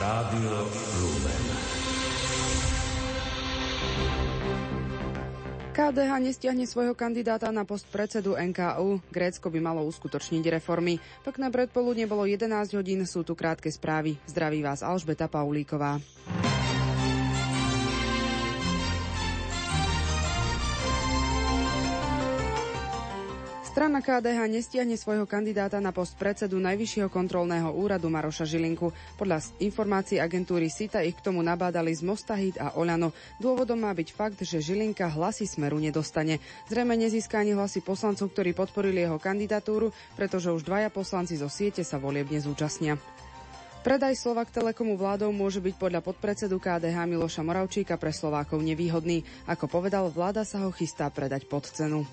Rádio Lumen. KDH nestiahne svojho kandidáta na post predsedu NKÚ. Grécko by malo uskutočniť reformy. Pekné predpoludne, bolo 11 hodín, sú tu krátke správy. Zdraví vás Alžbeta Paulíková. Strana KDH nestiahne svojho kandidáta na post predsedu Najvyššieho kontrolného úradu Maroša Žilinku. Podľa informácií agentúry SITA ich k tomu nabádali z Mostahít a Oľano. Dôvodom má byť fakt, že Žilinka hlasy Smeru nedostane. Zrejme nezíska ani hlasy poslancov, ktorí podporili jeho kandidatúru, pretože už dvaja poslanci zo siete sa volieb nezúčastnia. Predaj Slovak Telekomu vládou môže byť podľa podpredsedu KDH Miloša Moravčíka pre Slovákov nevýhodný. Ako povedal, vláda sa ho chystá predať pod cenu.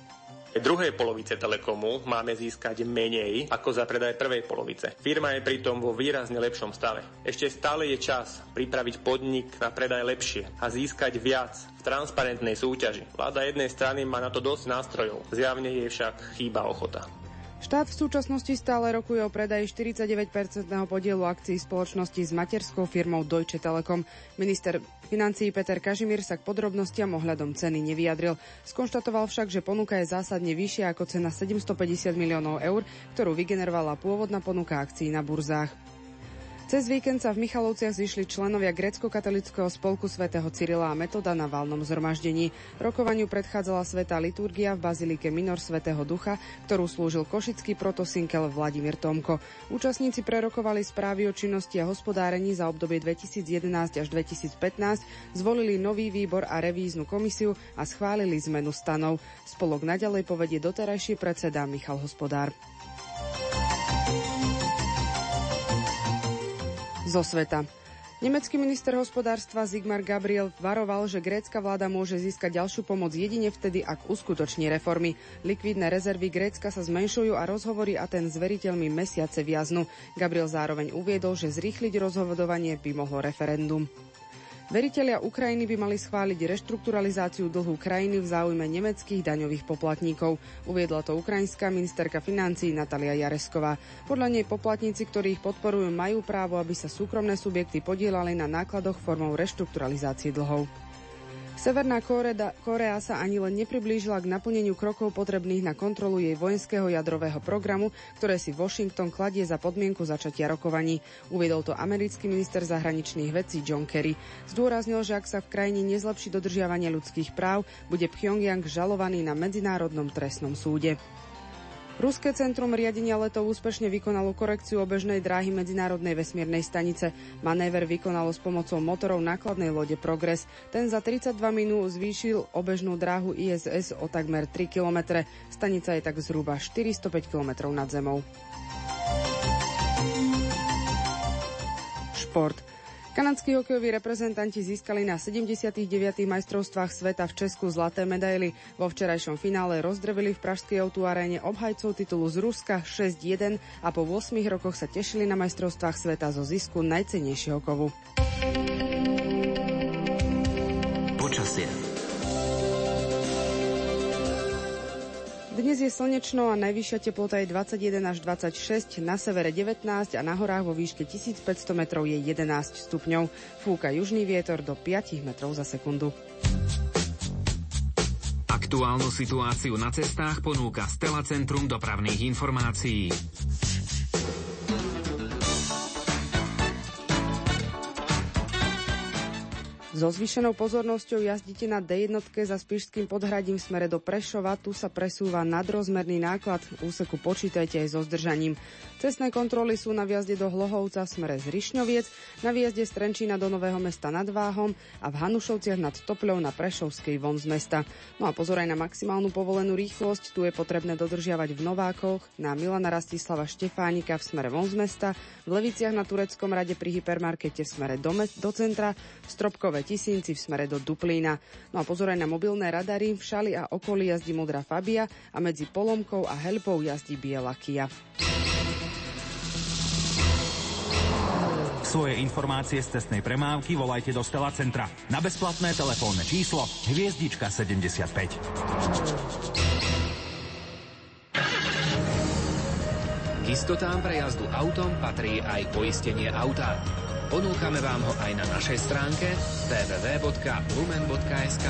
V druhej polovice Telekomu máme získať menej ako za predaj prvej polovice. Firma je pritom vo výrazne lepšom stave. Ešte stále je čas pripraviť podnik na predaj lepšie a získať viac v transparentnej súťaži. Vláda jednej strany má na to dosť nástrojov, zjavne jej však chýba ochota. Štát v súčasnosti stále rokuje o predaji 49% podielu akcií spoločnosti s materskou firmou Deutsche Telekom. Minister financií Peter Kažimír sa k podrobnostiam ohľadom ceny nevyjadril. Skonštatoval však, že ponuka je zásadne vyššia ako cena 750 miliónov eur, ktorú vygenerovala pôvodná ponuka akcií na burzách. Cez víkend sa v Michalovciach zišli členovia grécko-katolického spolku svätého Cyrila a Metoda na valnom zhromaždení. Rokovaniu predchádzala svätá liturgia v bazilike Minor Svetého Ducha, ktorú slúžil košický protosinkel Vladimír Tomko. Účastníci prerokovali správy o činnosti a hospodárení za obdobie 2011 až 2015, zvolili nový výbor a revíznu komisiu a schválili zmenu stanov. Spolok naďalej povedie doterajší predseda Michal Hospodár. Zo sveta. Nemecký minister hospodárstva Sigmar Gabriel varoval, že grécka vláda môže získať ďalšiu pomoc jedine vtedy, ak uskutoční reformy. Likvidné rezervy Grécka sa zmenšujú a rozhovory Atén s veriteľmi mesiace viaznú. Gabriel zároveň uviedol, že zrýchliť rozhodovanie by mohlo referendum. Veritelia Ukrajiny by mali schváliť reštrukturalizáciu dlhu krajiny v záujme nemeckých daňových poplatníkov. Uviedla to ukrajinská ministerka financií Natália Jaresková. Podľa nej poplatníci, ktorí ich podporujú, majú právo, aby sa súkromné subjekty podielali na nákladoch formou reštrukturalizácie dlhov. Severná Kórea sa ani len nepriblížila k naplneniu krokov potrebných na kontrolu jej vojenského jadrového programu, ktoré si Washington kladie za podmienku začatia rokovaní. Uviedol to americký minister zahraničných vecí John Kerry. Zdôraznil, že ak sa v krajine nezlepší dodržiavanie ľudských práv, bude Pchyongyang žalovaný na Medzinárodnom trestnom súde. Ruské centrum riadenia letov úspešne vykonalo korekciu obežnej dráhy Medzinárodnej vesmírnej stanice. Manéver vykonalo s pomocou motorov nákladnej lode Proglas. Ten za 32 minút zvýšil obežnú dráhu ISS o takmer 3 km. Stanica je tak zhruba 405 km nad zemou. Šport. Kanadskí hokejoví reprezentanti získali na 79. majstrovstvách sveta v Česku zlaté medaily. Vo včerajšom finále rozdrvili v pražskej O2 aréne obhajcov titulu z Ruska 6-1 a po 8 rokoch sa tešili na majstrovstvách sveta zo zisku najcennejšieho kovu. Počasie. Dnes je slnečno a najvyššia teplota je 21 až 26, na severe 19 a na horách vo výške 1500 metrov je 11 stupňov. Fúka južný vietor do 5 metrov za sekundu. Aktuálnu situáciu na cestách ponúka Stela Centrum dopravných informácií. So zvýšenou pozornosťou jazdite na D1 za Spišským Podhradím v smere do Prešova. Tu sa presúva nadrozmerný náklad. Úseku počítajte aj so zdržaním. Cestné kontroly sú na vjazde do Hlohovca v smere z Rišňoviec, na vjazde z Trenčína do Nového Mesta nad Váhom a v Hanušovciach nad Topľou na Prešovskej von z mesta. No a pozor aj na maximálnu povolenú rýchlosť. Tu je potrebné dodržiavať v Novákoch, na Milana Rastislava Štefánika v smere von z mesta, v Leviciach na Tureckom rade pri hypermarkete v smere do centra, v Stropkove Tisínci v smere do Duplína. No a pozor aj na mobilné radary, v Šali a okolí jazdí modrá Fabia a medzi Polomkou a Helbou jazdí biela Kia. Svoje informácie z cestnej premávky volajte do Stela Centra na bezplatné telefónne číslo *75. K istotám pre jazdu autom patrí aj poistenie auta. Ponúkame vám ho aj na našej stránke www.lumen.sk.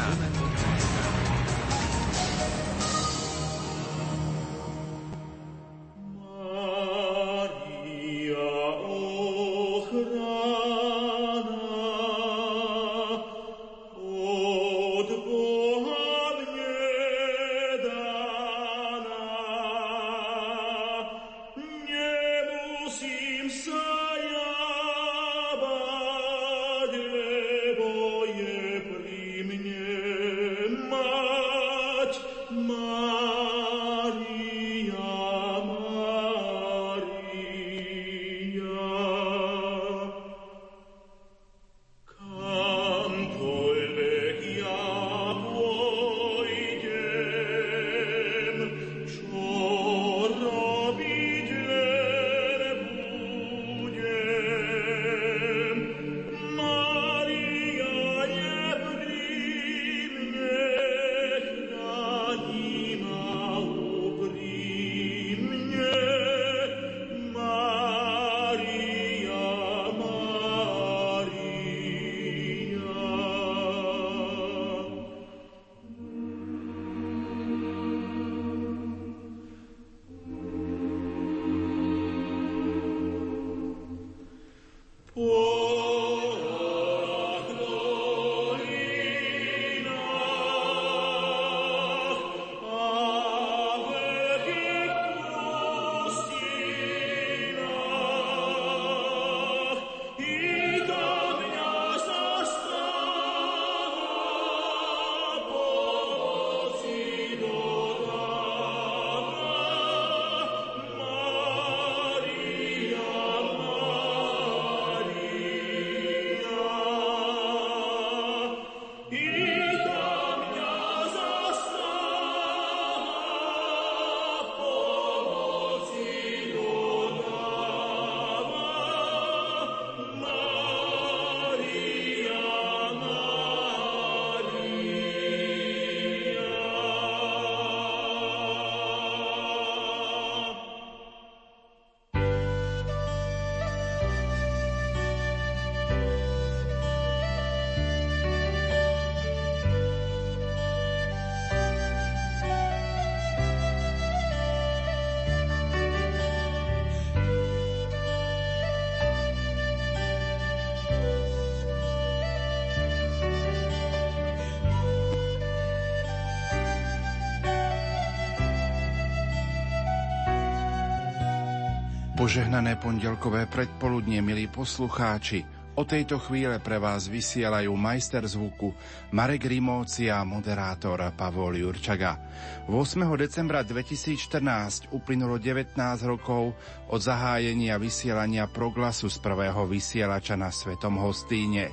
Požehnané pondelkové predpoludnie, milí poslucháči. O tejto chvíle pre vás vysielajú majster zvuku Marek Rimóci a moderátor Pavol Jurčaga. 8. decembra 2014 uplynulo 19 rokov od zahájenia vysielania Proglasu z prvého vysielača na Svätom Hostíne.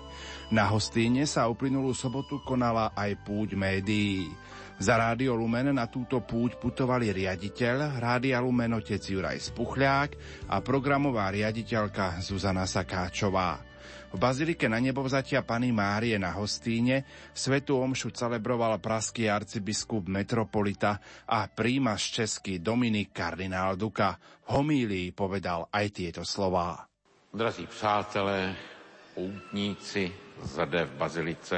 Na Hostíne sa uplynulú sobotu konala aj púť médií. Za Rádio Lumen na túto púť putovali riaditeľ Rádia Lumen otec Juraj Spuchľák a programová riaditeľka Zuzana Sakáčová. V bazilike na Nebovzatia Panny Márie na Hostíne svätú omšu celebroval praský arcibiskup metropolita a prímas český Dominik kardinál Duka. V homílii povedal aj tieto slová. Drazí přátelé, poutníci zde v bazilice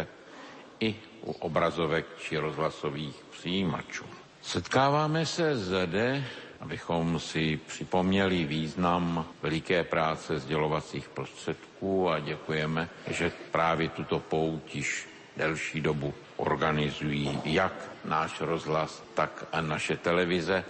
i u obrazovek či rozhlasových přijímačů. Setkáváme se zde, abychom si připomněli význam veliké práce sdělovacích prostředků a děkujeme, že právě tuto pouť již delší dobu organizují jak náš rozhlas, tak a naše televize.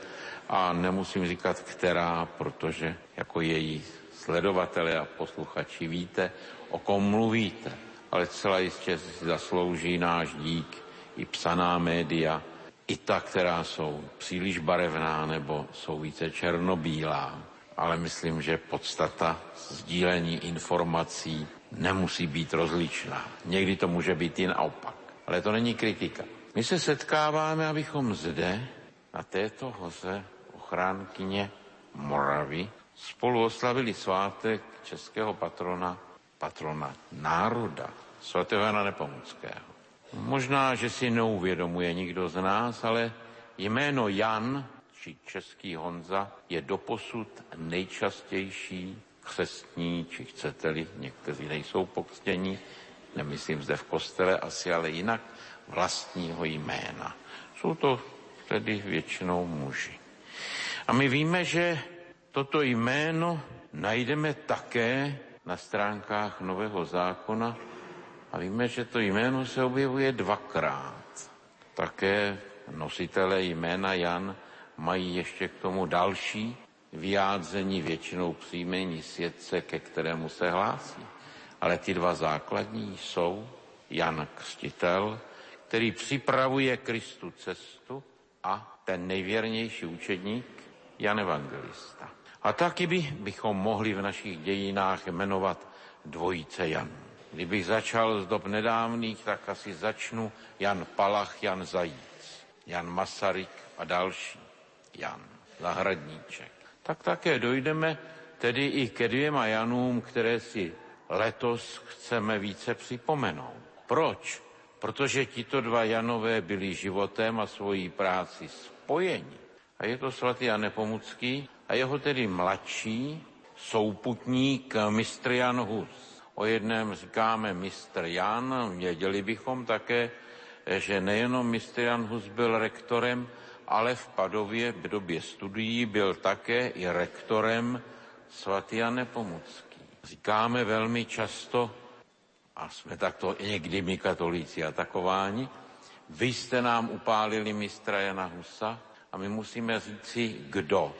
A nemusím říkat, která, protože jako její sledovatelé a posluchači víte, o kom mluvíte. Ale celá jistě zaslouží náš dík i psaná média, i ta, která jsou příliš barevná nebo jsou více černobílá. Ale myslím, že podstata sdílení informací nemusí být rozličná. Někdy to může být i naopak, ale to není kritika. My se setkáváme, abychom zde, na této hoře ochránkyně Moravy, spolu oslavili svátek českého patrona národa, svatého Jana Nepomuckého. Možná, že si neuvědomuje nikdo z nás, ale jméno Jan, či český Honza, je doposud nejčastější křestní, či chcete-li, někteří nejsou pokřtění, nemyslím zde v kostele asi, ale jinak vlastního jména. Jsou to tedy většinou muži. A my víme, že toto jméno najdeme také na stránkách Nového zákona a víme, že to jméno se objevuje dvakrát. Také nositelé jména Jan mají ještě k tomu další vyjádření, většinou příjmení světce, ke kterému se hlásí. Ale ty dva základní jsou Jan Křtitel, který připravuje Kristu cestu, a ten nejvěrnější učedník Jan Evangelista. A taky bychom mohli v našich dějinách jmenovat dvojice Janů. Kdybych začal z dob nedávných, tak asi začnu Jan Palach, Jan Zajíc, Jan Masaryk a další, Jan Zahradníček. Tak také dojdeme tedy i ke dvěma Janům, které si letos chceme více připomenout. Proč? Protože tito dva Janové byli životem a svojí práci spojeni. A je to svatý Jan Nepomucký a jeho tedy mladší souputník mistr Jan Hus. O jednom říkáme mistr Jan, věděli bychom také, že nejenom mistr Jan Hus byl rektorem, ale v Padově v době studií byl také i rektorem svatý Jan Nepomucký. Říkáme velmi často, a jsme takto někdy my katolíci atakováni, vy jste nám upálili mistra Jana Husa, a my musíme říci, kdo?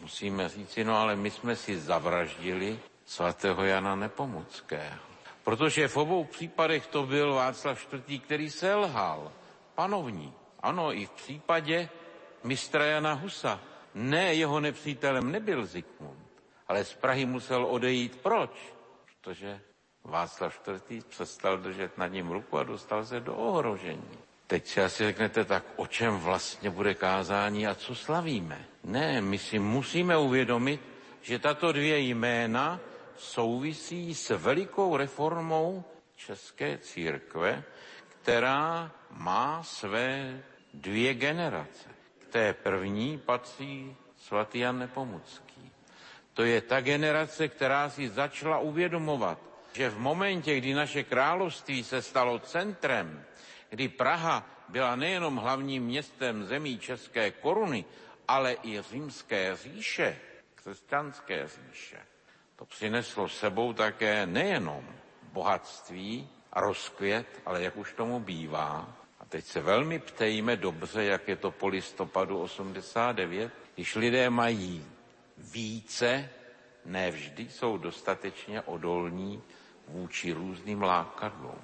Musíme říci, no ale my jsme si zavraždili svatého Jana Nepomuckého. Protože v obou případech to byl Václav IV., který selhal, panovník. Ano, i v případě mistra Jana Husa. Ne, jeho nepřítelem nebyl Zikmund, ale z Prahy musel odejít. Proč? Protože Václav IV. Přestal držet nad ním ruku a dostal se do ohrožení. Teď si asi řeknete, tak o čem vlastně bude kázání a co slavíme? Ne, my si musíme uvědomit, že tato dvě jména souvisí s velikou reformou české církve, která má své dvě generace. K té první patří svatý Jan Nepomucký. To je ta generace, která si začala uvědomovat, že v momentě, kdy naše království se stalo centrem, kdy Praha byla nejenom hlavním městem zemí České koruny, ale i římské říše, křesťanské říše. To přineslo sebou také nejenom bohatství a rozkvět, ale jak už tomu bývá, a teď se velmi ptejme dobře, jak je to po listopadu 89, když lidé mají více, ne vždy jsou dostatečně odolní vůči různým lákadlům.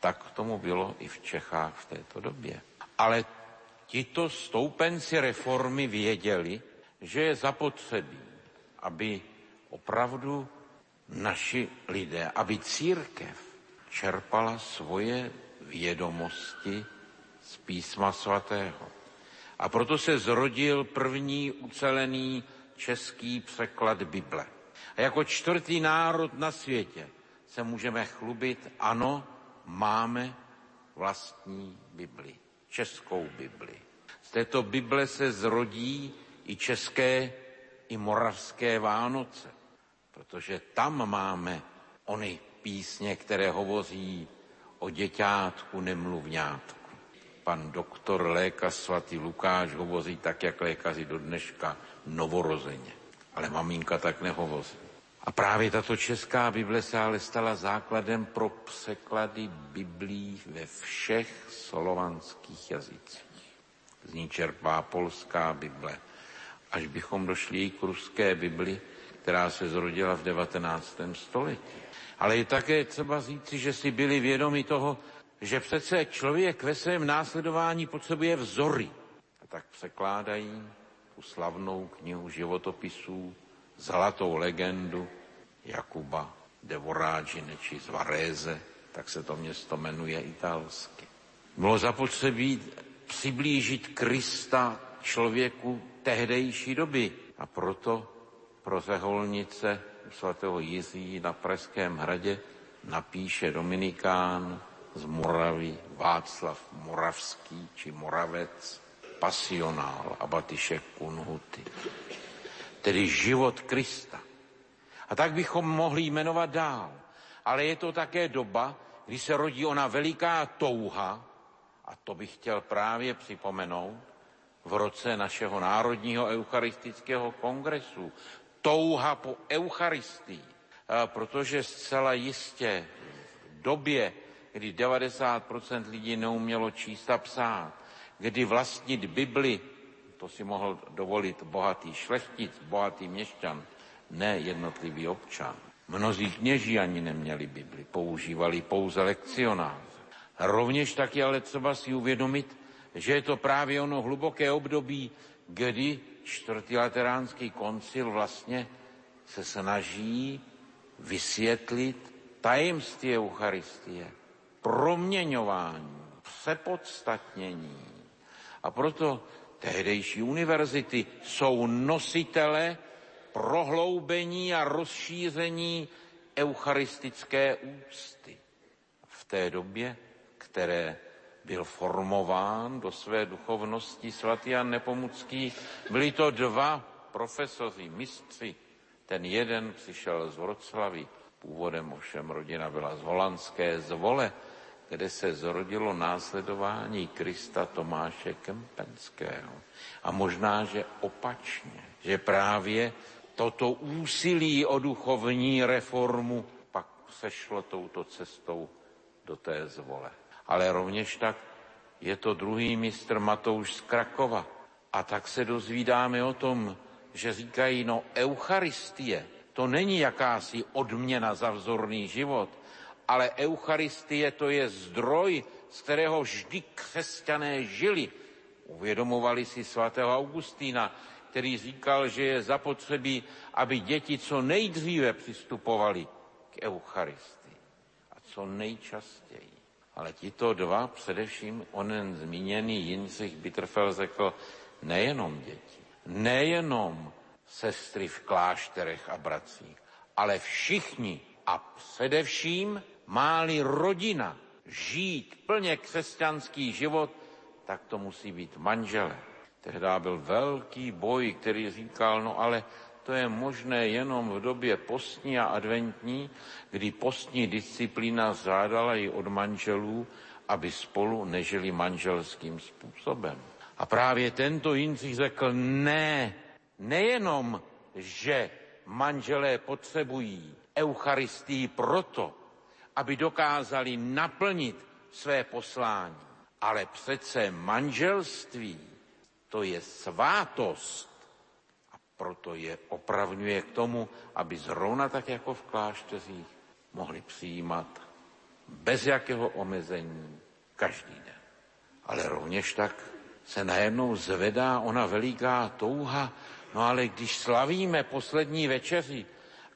Tak tomu bylo i v Čechách v této době. Ale tito stoupenci reformy věděli, že je zapotřebí, aby opravdu naši lidé, aby církev čerpala svoje vědomosti z písma svatého. A proto se zrodil první ucelený český překlad Bible. A jako čtvrtý národ na světě se můžeme chlubit, ano, máme vlastní Bibli, českou Bibli. Z této Bible se zrodí i české, i moravské Vánoce, protože tam máme ony písně, které hovoří o děťátku nemluvňátku. Pan doktor lékař svatý Lukáš hovoří tak, jak lékaři do dneška novorozeně, ale maminka tak nehovoří. A právě tato česká Bible se ale stala základem pro překlady Biblí ve všech slovanských jazycích. Z ní čerpá polská Bible. Až bychom došli i k ruské Bibli, která se zrodila v 19. století. Ale je také třeba říci, že si byli vědomi toho, že přece člověk ve svém následování potřebuje vzory. A tak překládají tu slavnou knihu životopisů, zlatou legendu Jakuba de Vorágine či z Varese, tak se to město jmenuje italsky. Bylo zapotřebí přiblížit Krista člověku tehdejší doby. A proto pro řeholnice u svatého Jiří na Pražském hradě napíše Dominikán z Moravy Václav Moravský či Moravec pasionál abatyše Kunhuty. Tedy život Krista. A tak bychom mohli jmenovat dál. Ale je to také doba, kdy se rodí ona veliká touha, a to bych chtěl právě připomenout v roce našeho Národního eucharistického kongresu. Touha po eucharistii, protože zcela jistě v době, kdy 90% lidí neumělo číst a psát, kdy vlastnit Bibli, to si mohl dovolit bohatý šlechtic, bohatý měšťan, ne jednotlivý občan. Mnozí kněží ani neměli Bibli, používali pouze lekcionář. Rovněž taky ale třeba si uvědomit, že je to právě ono hluboké období, kdy čtvrtý lateránský koncil vlastně se snaží vysvětlit tajemství Eucharistie, proměňování, přepodstatnění. A proto tehdejší univerzity jsou nositele prohloubení a rozšíření eucharistické úcty. V té době, které byl formován do své duchovnosti svatý Jan Nepomucký, byli to dva profesoři, mistři. Ten jeden přišel z Vroclavy, původem ovšem rodina byla z holandské Zvole, kde se zrodilo následování Krista Tomáše Kempenského. A možná, že opačně, že právě toto úsilí o duchovní reformu pak sešlo touto cestou do té Zvole. Ale rovněž tak je to druhý mistr Matouš z Krakova. A tak se dozvídáme o tom, že říkají, no Eucharistie, to není jakási odměna za vzorný život, ale Eucharistie to je zdroj, z kterého vždy křesťané žili. Uvědomovali si svatého Augustína, který říkal, že je zapotřebí, aby děti co nejdříve přistupovali k Eucharistii a co nejčastěji. Ale tito dva, především onen zmíněný Jindřich Bitterfeld řekl, nejenom děti, nejenom sestry v klášterech a bratcích, ale všichni a především má-li rodina žít plně křesťanský život, tak to musí být manžele. Tehdy byl velký boj, který říkal, no ale to je možné jenom v době postní a adventní, kdy postní disciplína žádala i od manželů, aby spolu nežili manželským způsobem. A právě tento Jindřich řekl, ne, nejenom, že manželé potřebují Eucharistii proto, aby dokázali naplnit své poslání, ale přece manželství, to je svátost, proto je opravňuje k tomu, aby zrovna tak jako v klášteřích mohli přijímat bez jakého omezení každý den. Ale rovněž tak se najednou zvedá ona veliká touha, no ale když slavíme poslední večeři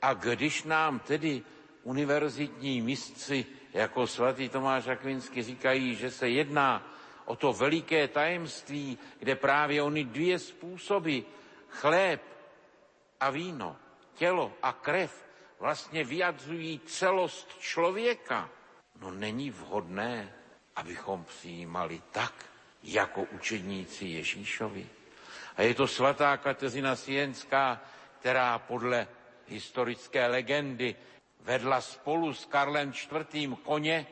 a když nám tedy univerzitní mistři jako svatý Tomáš Akvinský říkají, že se jedná o to veliké tajemství, kde právě oni dvě způsoby, chléb a víno, tělo a krev vlastně vyjadřují celost člověka. No není vhodné, abychom přijímali tak, jako učedníci Ježíšovi. A je to svatá Kateřina Sienská, která podle historické legendy vedla spolu s Karlem IV. Koně,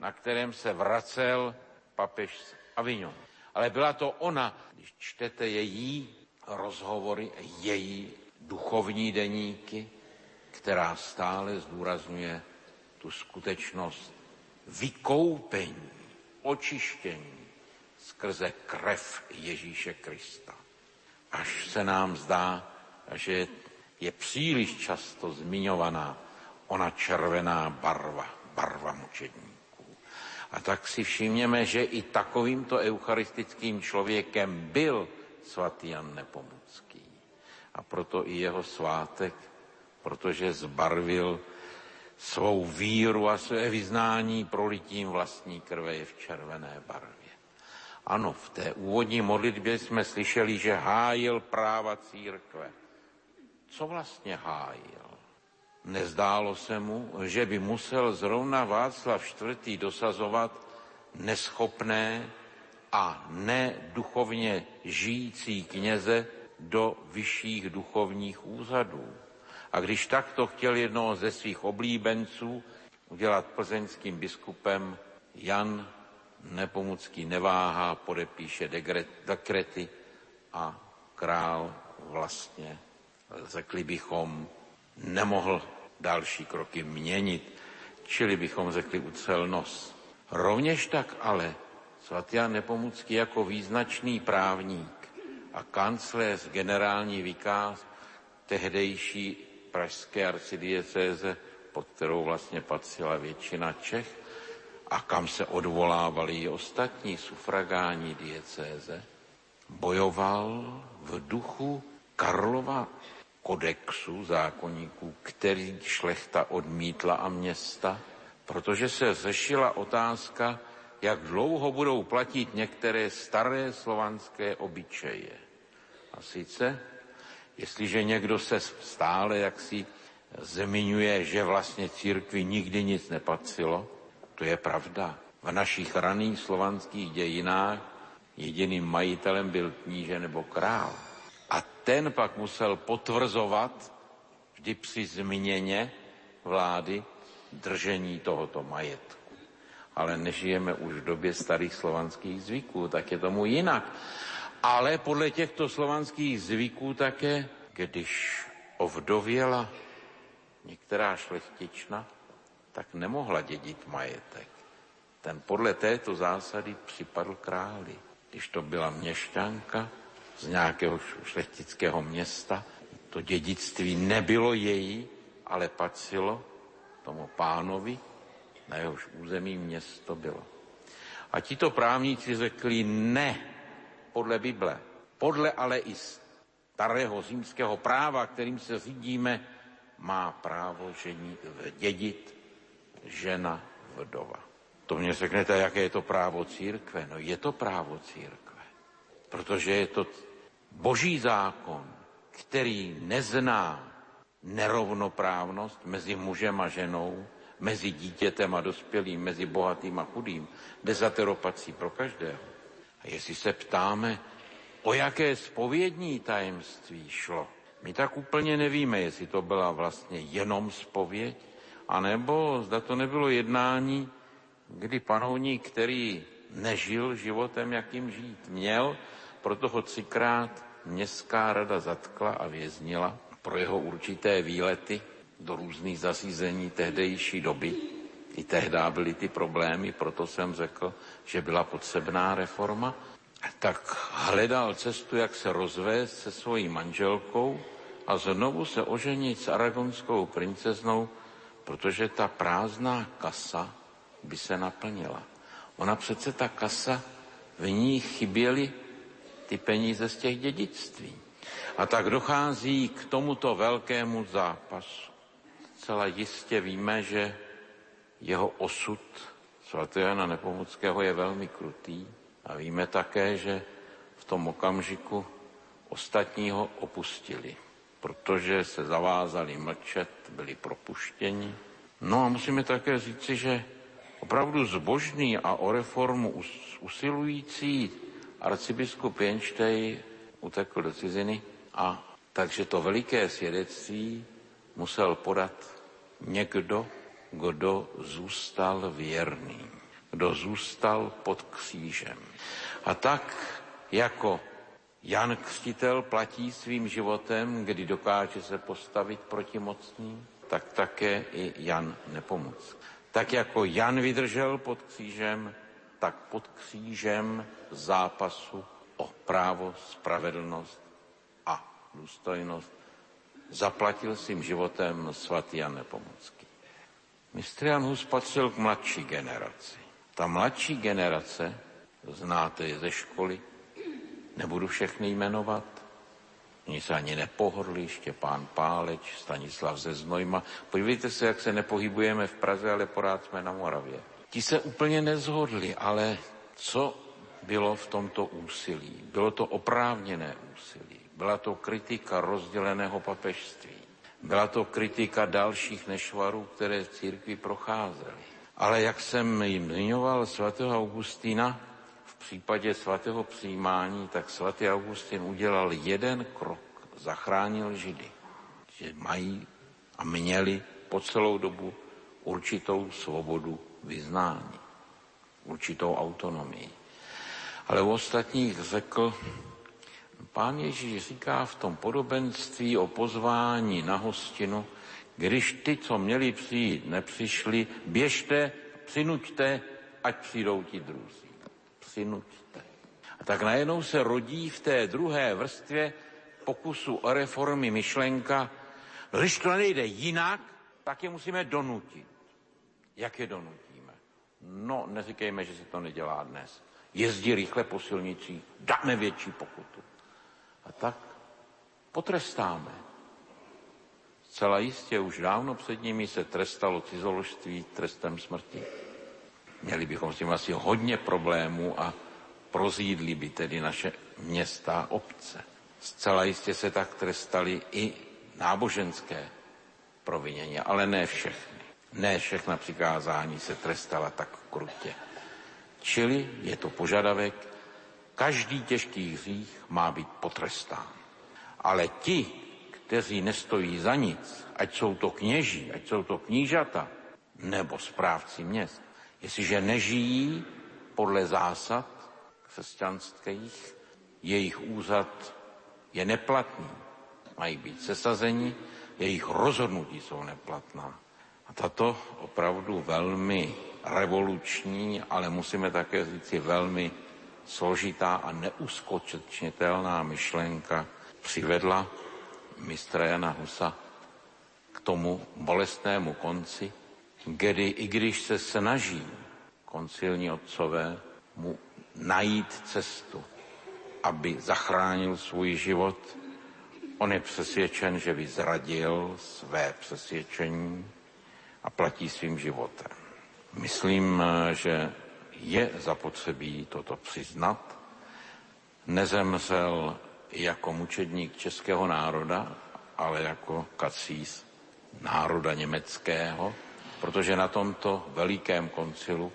na kterém se vracel papež z Avignon. Ale byla to ona, když čtete její rozhovory, její duchovní deníky, která stále zdůrazňuje tu skutečnost vykoupení, očištění skrze krev Ježíše Krista. Až se nám zdá, že je příliš často zmiňovaná ona červená barva, barva mučedníků. A tak si všimněme, že i takovýmto eucharistickým člověkem byl svatý Jan Nepomucký. A proto i jeho svátek, protože zbarvil svou víru a své vyznání prolitím vlastní krve, je v červené barvě. Ano, v té úvodní modlitbě jsme slyšeli, že hájil práva církve. Co vlastně hájil? Nezdálo se mu, že by musel zrovna Václav IV. Dosazovat neschopné a neduchovně žijící kněze do vyšších duchovních úřadů. A A když tak to chtěl jednoho ze svých oblíbenců udělat plzeňským biskupem, Jan Nepomucký neváhá, podepíše dekrety a král vlastně, řekli bychom, nemohl další kroky měnit, čili bychom řekli ucelnost. Rovněž tak ale svatý Jan Nepomucký jako význačný právník a kancléř generální vikář tehdejší pražské arcidiecéze, pod kterou vlastně patřila většina Čech a kam se odvolávali i ostatní sufragánní diecéze, bojoval v duchu Karlova kodexu zákoníků, který šlechta odmítla a města, protože se řešila otázka, jak dlouho budou platit některé staré slovanské obyčeje. A sice, jestliže někdo se stále jaksi zmiňuje, že vlastně církvi nikdy nic nepatřilo, to je pravda. V našich raných slovanských dějinách jediným majitelem byl kníže nebo král. A ten pak musel potvrzovat vždy při změně vlády držení tohoto majetku. Ale nežijeme už v době starých slovanských zvyků, tak je tomu jinak. Ale podle těchto slovanských zvyků také, když ovdověla některá šlechtična, tak nemohla dědit majetek. Ten podle této zásady připadl králi. Když to byla měšťanka z nějakého šlechtického města, to dědictví nebylo její, ale patřilo tomu pánovi, na jehož území město bylo. A tito právníci řekli ne podle Bible, podle ale i starého římského práva, kterým se řídíme, má právo dědit žena vdova. To mě řeknete, jaké je to právo církve? No je to právo církve, protože je to boží zákon, který nezná nerovnoprávnost mezi mužem a ženou, mezi dítětem a dospělým, mezi bohatým a chudým, desatero patří pro každého. A jestli se ptáme, o jaké zpovědní tajemství šlo, my tak úplně nevíme, jestli to byla vlastně jenom zpověď, anebo zda to nebylo jednání, kdy panovník, který nežil životem, jakým žít měl, proto ho třikrát městská rada zatkla a věznila pro jeho určité výlety do různých zařízení tehdejší doby. I tehdy byly ty problémy, proto jsem řekl, že byla potřebná reforma. Tak hledal cestu, jak se rozvést se svojí manželkou a znovu se oženit s aragonskou princeznou, protože ta prázdná kasa by se naplnila. Ona přece, ta kasa, v ní chyběly ty peníze z těch dědictví. A tak dochází k tomuto velkému zápasu. Zcela jistě víme, že jeho osud svatého Jana Nepomuckého je velmi krutý a víme také, že v tom okamžiku ostatní ho opustili, protože se zavázali mlčet, byli propuštěni. No a musíme také říci, že opravdu zbožný a o reformu usilující arcibiskup Jenštej utekl do ciziny, a takže to veliké svědectví musel podat někdo, kdo zůstal věrný, kdo zůstal pod křížem. A tak, jako Jan Křtitel platí svým životem, kdy dokáže se postavit proti mocným, tak také i Jan Nepomucký. Tak jako Jan vydržel pod křížem, tak pod křížem zápasu o právo, spravedlnost a důstojnost zaplatil svým životem svatý Jan Nepomucký. Mistr Jan Hus patřil k mladší generaci. Ta mladší generace, znáte je ze školy, nebudu všechny jmenovat, oni se ani nepohodli, Štěpán Páleč, Stanislav ze Znojma. Podívejte se, jak se nepohybujeme v Praze, ale porád jsme na Moravě. Ti se úplně nezhodli, ale co bylo v tomto úsilí? Bylo to oprávněné úsilí. Byla to kritika rozděleného papežství. Byla to kritika dalších nešvarů, které v církvi procházely. Ale jak jsem jim zmiňoval svatého Augustína, v případě svatého přijímání, tak svatý Augustín udělal jeden krok, zachránil Židy. Že mají a měli po celou dobu určitou svobodu vyznání, určitou autonomii. Ale u ostatních řekl, Pán Ježíš říká v tom podobenství o pozvání na hostinu, když ty, co měli přijít, nepřišli, běžte, přinuďte, ať přijdou ti druzí. Přinuďte. A tak najednou se rodí v té druhé vrstvě pokusu o reformy myšlenka, no když to nejde jinak, tak je musíme donutit. Jak je donutíme? No, neříkejme, že se to nedělá dnes. Jezdí rychle po silnicích, dáme větší pokutu. A tak potrestáme. Zcela jistě už dávno před nimi se trestalo cizoložství trestem smrti. Měli bychom s tím asi hodně problémů a prozídli by tedy naše města, obce. Zcela jistě se tak trestali i náboženské provinění, ale ne všechny. Ne všechna přikázání se trestala tak krutě. Čili je to požadavek, každý těžký hřích má být potrestán. Ale ti, kteří nestojí za nic, ať jsou to kněží, ať jsou to knížata, nebo správci měst, jestliže nežijí podle zásad křesťanských, jejich úřad je neplatný. Mají být sesazeni, jejich rozhodnutí jsou neplatná. A tato opravdu velmi revoluční, ale musíme také říci velmi složitá a neuskočitelná myšlenka přivedla mistra Jana Husa k tomu bolestnému konci, kdy i když se snaží koncilní otcové mu najít cestu, aby zachránil svůj život, on je přesvědčen, že by zradil své přesvědčení a platí svým životem. Myslím, že je zapotřebí toto přiznat. Nezemřel jako mučedník českého národa, ale jako kacíř národa německého, protože na tomto velikém koncilu,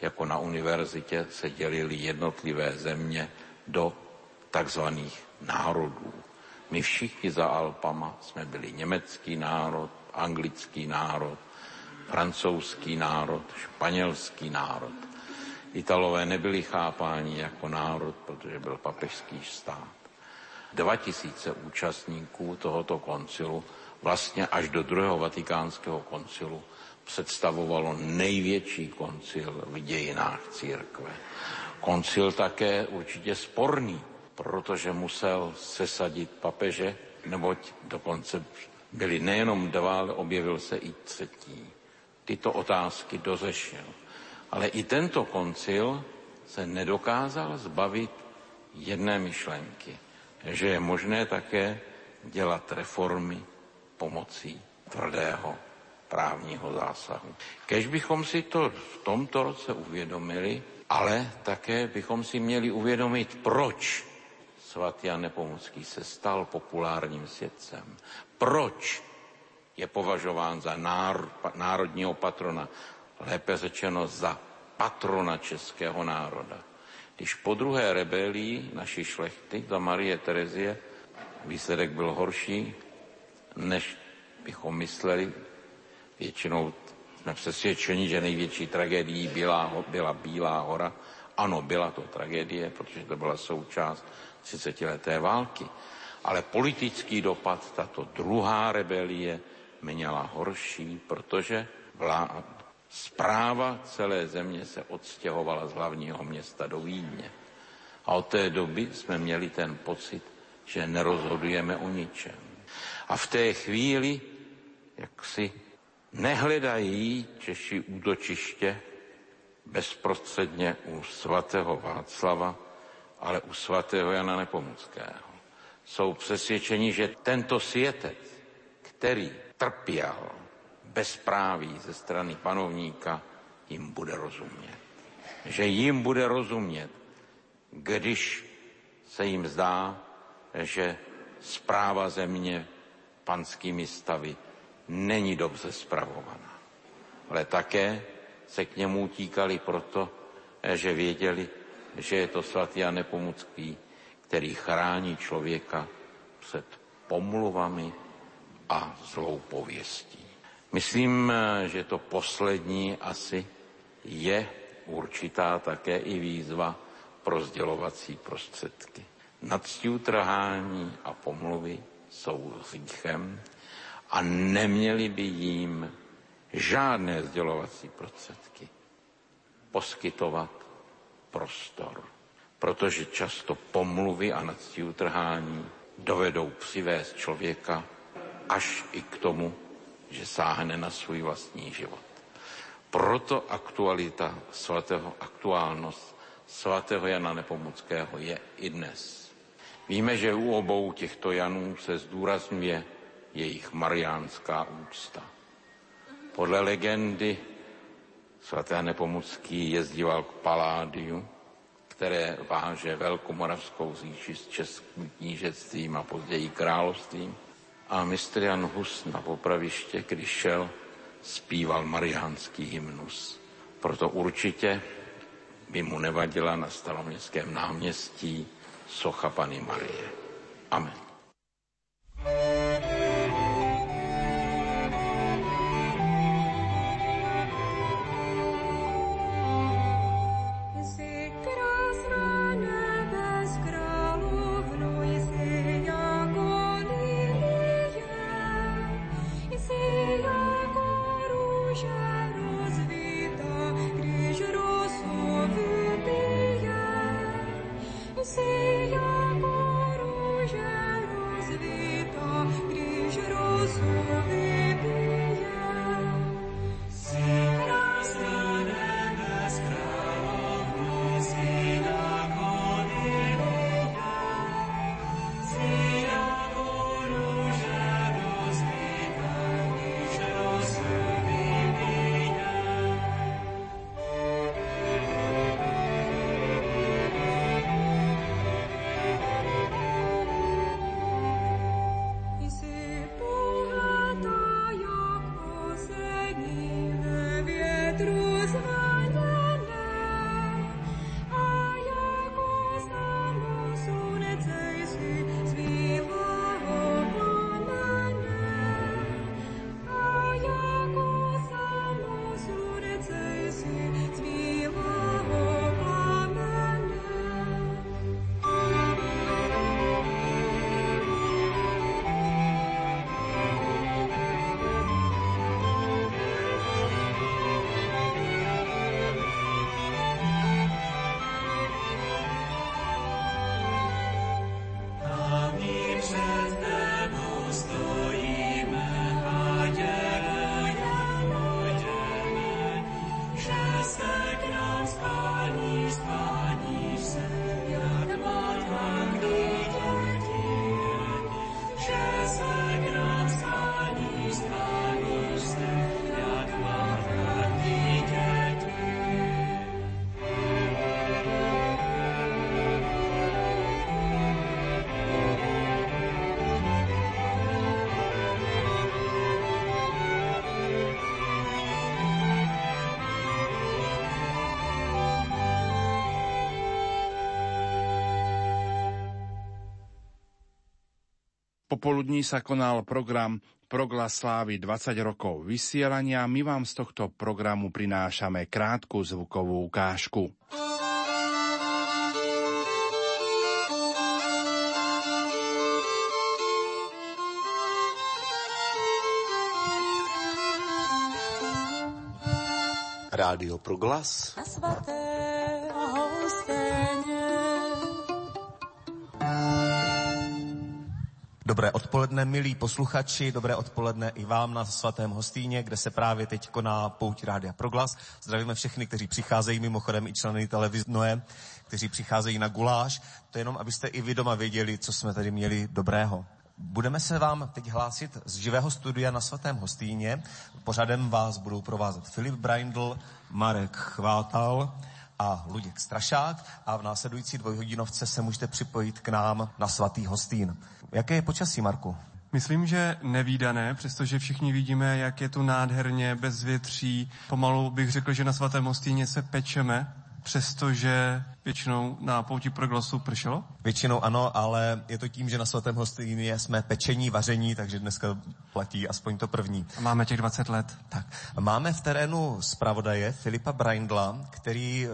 jako na univerzitě, se dělily jednotlivé země do takzvaných národů. My všichni za Alpama jsme byli německý národ, anglický národ, francouzský národ, španělský národ. Italové nebyli chápáni jako národ, protože byl papežský stát. 2000 účastníků tohoto koncilu vlastně až do druhého vatikánského koncilu představovalo největší koncil v dějinách církve. Koncil také určitě sporný, protože musel sesadit papeže, neboť dokonce byli nejenom dva, ale objevil se i třetí. Tyto otázky dořešil. Ale i tento koncil se nedokázal zbavit jedné myšlenky, že je možné také dělat reformy pomocí tvrdého právního zásahu. Kéž bychom si to v tomto roce uvědomili, ale také bychom si měli uvědomit, proč svatý Jan Nepomucký se stal populárním světcem. Proč je považován za národního patrona, lépe řečeno za patrona českého národa. Když po druhé rebelii naší šlechty za Marie Terezie výsledek byl horší, než bychom mysleli. Většinou jsme přesvědčeni, že největší tragédií byla Bílá hora. Ano, byla to tragédie, protože to byla součást 30leté války. Ale politický dopad tato druhá rebelie měla horší, protože správa celé země se odstěhovala z hlavního města do Vídně. A od té doby jsme měli ten pocit, že nerozhodujeme o ničem. A v té chvíli, jak si nehledají Češi útočiště bezprostředně u svatého Václava, ale u svatého Jana Nepomuckého. Jsou přesvědčeni, že tento světec, který trpěl bezpráví ze strany panovníka, jim bude rozumět. Že jim bude rozumět, když se jim zdá, že správa země panskými stavy není dobře spravovaná. Ale také se k němu utíkali proto, že věděli, že je to svatý Jan Nepomucký, který chrání člověka před pomluvami, a zlou pověstí. Myslím, že to poslední asi je určitá také i výzva pro sdělovací prostředky. Nadstí trhání a pomluvy jsou hříchem a neměly by jim žádné sdělovací prostředky poskytovat prostor, protože často pomluvy a nadstí trhání dovedou přivést člověka až i k tomu, že sáhne na svůj vlastní život. Proto aktuálnost svatého Jana Nepomuckého je i dnes. Víme, že u obou těchto Janů se zdůrazňuje jejich mariánská úcta. Podle legendy svatý Jan Nepomucký jezdíval k Paládiu, které váže velkomoravskou říši s českým knížectvím a později královstvím. A mistr Jan Hus na popraviště, když šel, zpíval mariánský hymnus. Proto určitě by mu nevadila na Staroměstském náměstí socha Panny Marie. Amen. Popoludní sa konal program Proglas slávy 20 rokov vysielania. My vám z tohto programu prinášame krátku zvukovú ukážku. Rádio Proglas. Na Svatého Hostýne. Dobré odpoledne, milí posluchači, dobré odpoledne i vám na Svatém Hostýně, kde se právě teď koná pouť Rádia Proglas. Zdravíme všechny, kteří přicházejí, mimochodem i členy televize Noe, kteří přicházejí na guláš. To je jenom, abyste i vy doma věděli, co jsme tady měli dobrého. Budeme se vám teď hlásit z živého studia na Svatém Hostýně. Pořadem vás budou provázet Filip Breindl, Marek Chvátal a Luděk Strašák a v následující dvojhodinovce se můžete připojit k nám na Svatý Hostýn. Jaké je počasí, Marku? Myslím, že nevídané, přestože všichni vidíme, jak je tu nádherně, bez větří. Pomalu bych řekl, že na Svatém Hostýně se pečeme přestože většinou na pouti Proglasu pršelo? Většinou ano, ale je to tím, že na Svatém Hostýně jsme pečení, vaření, takže dneska platí aspoň to první. A máme těch 20 let. Tak. Máme v terénu zpravodaje Filipa Breindla, který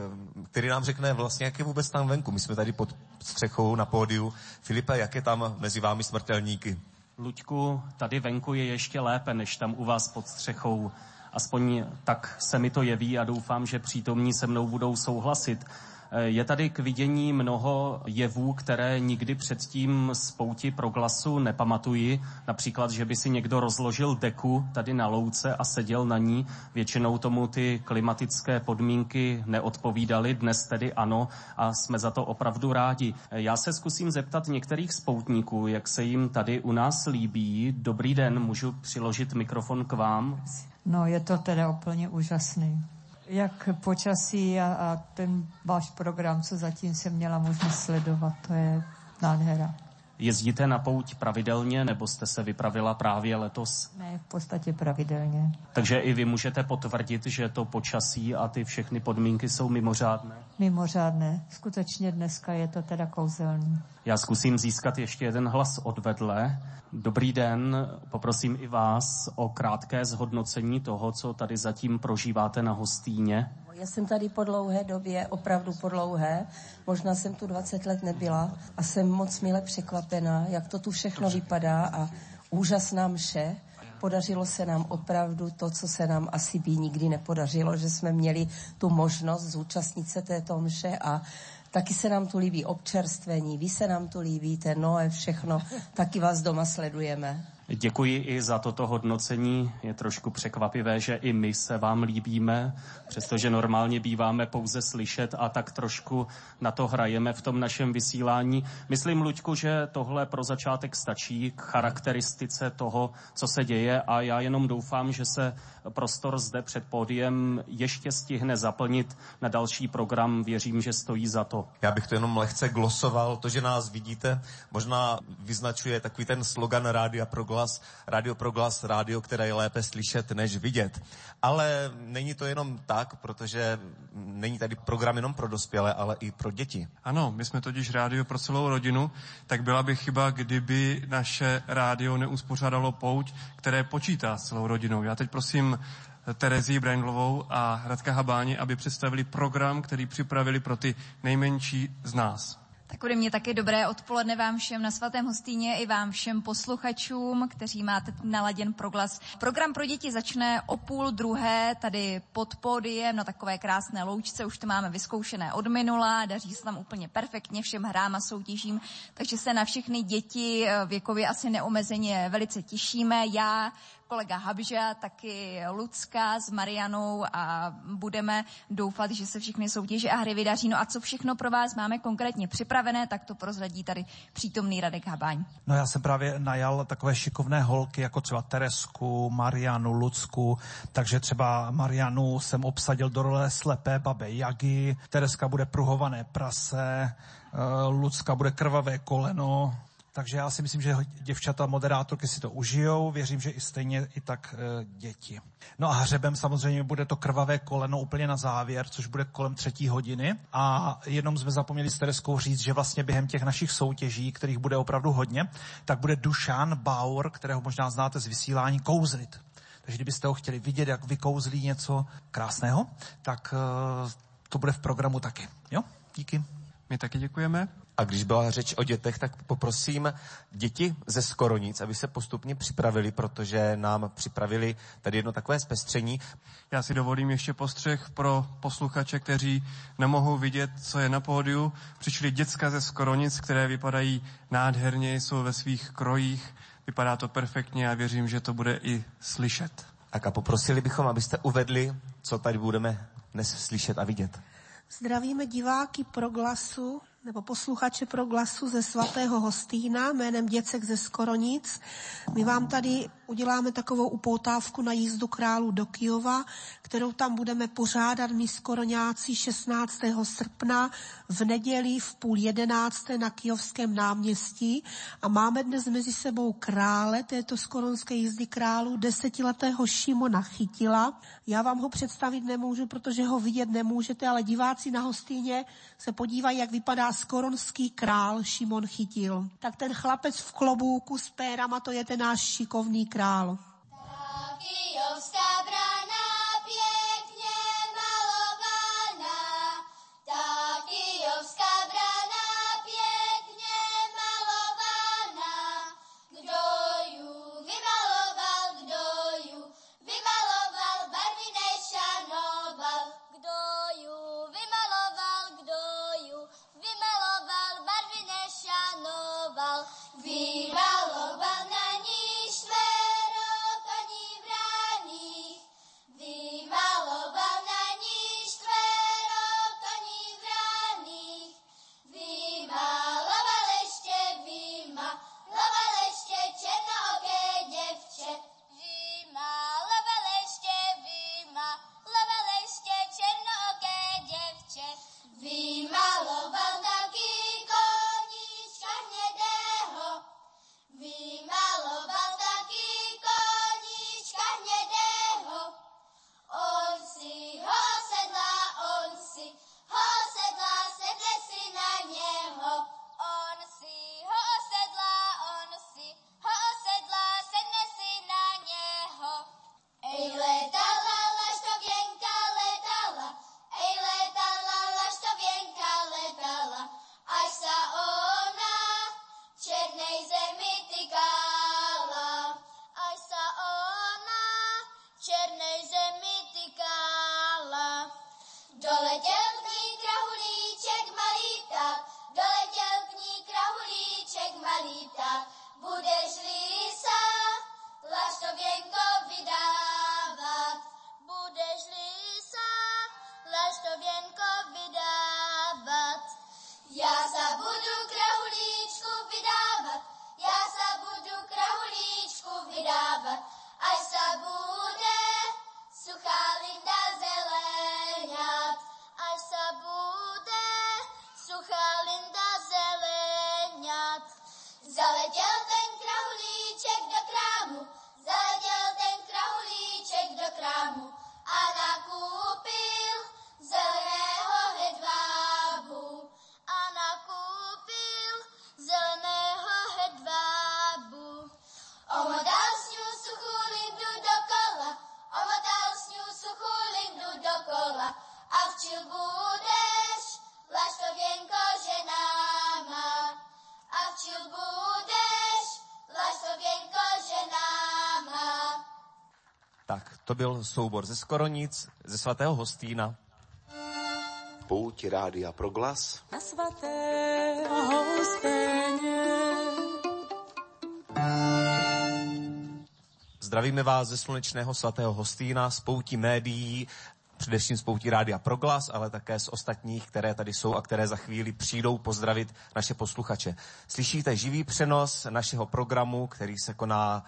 nám řekne vlastně, jak je vůbec tam venku. My jsme tady pod střechou na pódiu. Filipe, jak je tam mezi vámi smrtelníky? Luďku, tady venku je ještě lépe, než tam u vás pod střechou. Aspoň tak se mi to jeví a doufám, že přítomní se mnou budou souhlasit. Je tady k vidění mnoho jevů, které nikdy předtím z pouti Proglasu nepamatuji. Například, že by si někdo rozložil deku tady na louce a seděl na ní. Většinou tomu ty klimatické podmínky neodpovídaly, dnes tedy ano a jsme za to opravdu rádi. Já se zkusím zeptat některých spoutníků, jak se jim tady u nás líbí. Dobrý den, můžu přiložit mikrofon k vám? No, je to teda úplně úžasný. Jak počasí a ten váš program, co zatím jsem měla možnost sledovat, to je nádhera. Jezdíte na pouť pravidelně, nebo jste se vypravila právě letos? Ne, v podstatě pravidelně. Takže i vy můžete potvrdit, že to počasí a ty všechny podmínky jsou mimořádné? Mimořádné. Skutečně dneska je to teda kouzelný. Já zkusím získat ještě jeden hlas od vedle. Dobrý den, poprosím i vás o krátké zhodnocení toho, co tady zatím prožíváte na Hostýně. Já jsem tady po dlouhé době, opravdu po dlouhé, možná jsem tu 20 let nebyla a jsem moc mile překvapená, jak to tu všechno vypadá a úžasná mše. Podařilo se nám opravdu to, co se nám asi by nikdy nepodařilo, že jsme měli tu možnost zúčastnit se této mše a taky se nám tu líbí občerstvení, vy se nám tu líbíte, Noe, všechno, taky vás doma sledujeme. Děkuji i za toto hodnocení. Je trošku překvapivé, že i my se vám líbíme, přestože normálně býváme pouze slyšet a tak trošku na to hrajeme v tom našem vysílání. Myslím, Luďku, že tohle pro začátek stačí k charakteristice toho, co se děje a já jenom doufám, že se prostor zde před pódiem ještě stihne zaplnit na další program. Věřím, že stojí za to. Já bych to jenom lehce glosoval. To, že nás vidíte, možná vyznačuje takový ten slogan Rádia Proglas, Rádio Proglas, rádio, které je lépe slyšet než vidět. Ale není to jenom tak, protože není tady program jenom pro dospělé, ale i pro děti. Ano, my jsme totiž rádio pro celou rodinu, tak byla by chyba, kdyby naše rádio neuspořádalo pouť, které počítá s celou rodinou. Já teď prosím Terezii Breindlovou a Hradka Habáni, aby představili program, který připravili pro ty nejmenší z nás. Tak ode mě taky dobré odpoledne vám všem na Svatém Hostýně i vám všem posluchačům, kteří máte naladěn Proglas. Program pro děti začne o 12:30 tady pod pódiem na takové krásné loučce. Už to máme vyzkoušené od minula, daří se tam úplně perfektně všem hrám a soutěžím, takže se na všechny děti věkově asi neomezeně velice těšíme. Já, kolega Habža, taky Lucka s Marianou a budeme doufat, že se všechny soutěže a hry vydaří. No a co všechno pro vás máme konkrétně připravené, tak to prozradí tady přítomný Radek Habáň. No já jsem právě najal takové šikovné holky, jako třeba Teresku, Marianu, Lucku, takže třeba Marianu jsem obsadil do role slepé babe Jagy, Tereska bude pruhované prase, Lucka bude krvavé koleno. Takže já si myslím, že děvčata moderátorky si to užijou, věřím, že i stejně i tak děti. No a hřebem samozřejmě bude to krvavé koleno úplně na závěr, což bude kolem 3:00. A jenom jsme zapomněli s Tereskou říct, že vlastně během těch našich soutěží, kterých bude opravdu hodně, tak bude Dušan Bauer, kterého možná znáte z vysílání, kouzlit. Takže kdybyste ho chtěli vidět, jak vykouzlí něco krásného, tak to bude v programu taky. Jo, díky. My taky děkujeme. A když byla řeč o dětech, tak poprosím děti ze Skoronic, aby se postupně připravili, protože nám připravili tady jedno takové zpestření. Já si dovolím ještě postřeh pro posluchače, kteří nemohou vidět, co je na pódiu. Přišly děcka ze Skoronic, které vypadají nádherně, jsou ve svých krojích, vypadá to perfektně a věřím, že to bude i slyšet. Tak a poprosili bychom, abyste uvedli, co tady budeme dnes slyšet a vidět. Zdravíme diváky Proglasu. nebo posluchače Proglasu ze Svatého Hostýna jménem děcek ze Skoronic. My vám tady uděláme takovou upoutávku na jízdu králů do Kyjova, kterou tam budeme pořádat my Skoroňáci 16. srpna v neděli v 10:30 na Kyjovském náměstí. A máme dnes mezi sebou krále této skoronské jízdy králů, 10letého Šimona Chytila. Já vám ho představit nemůžu, protože ho vidět nemůžete, ale diváci na Hostýně se podívají, jak vypadá skoronský král Šimon Chytil. Tak ten chlapec v klobouku s pérama, to je ten náš šikovný král. Ta kyjovská brána pěkně malovaná, ta kyjovská brána pěkně malovaná. Kdo ju vymaloval, barvy nešanoval. Kdo ju vymaloval, barvy nešanoval. Vymaloval na ní štverok oní vraných, vymaloval na ní štverok oní vraných, vymaloval ešte černooké devče, vymaloval ešte černooké devče, vymaloval taký koníčka hnedého, vymaloval taký koníčka hnedého. On si ho sedlá, sedle si na neho. On si ho osedlá, sedle si na neho. Ej, letala laštovienka, ej, letala laštovienka, až sa ona černej zemi týkala. Až sa ona černej zemi týkala. Doletel k ní krahulíček malý tak, budeš-li sa laštovienko vydávať, Ja sa budu krahulíčku vydávať, až sa bude suchá linda zeleniať, Zaletel ten krahulíček do krámu, a nakúpil zeleného hedvábu, Omotal s ňou suchú lindu dokola, a včil budeš laštovienko ženáma, Tak, to byl soubor ze Skoronic, ze Svatého Hostýna. Půjď Rádia Proglas. Na Svatého Hostýně. Zdravíme vás ze slunečného Svatého Hostýna, z poutí médií, především z poutí Rádia Proglas, ale také z ostatních, které tady jsou a které za chvíli přijdou pozdravit naše posluchače. Slyšíte živý přenos našeho programu, který se koná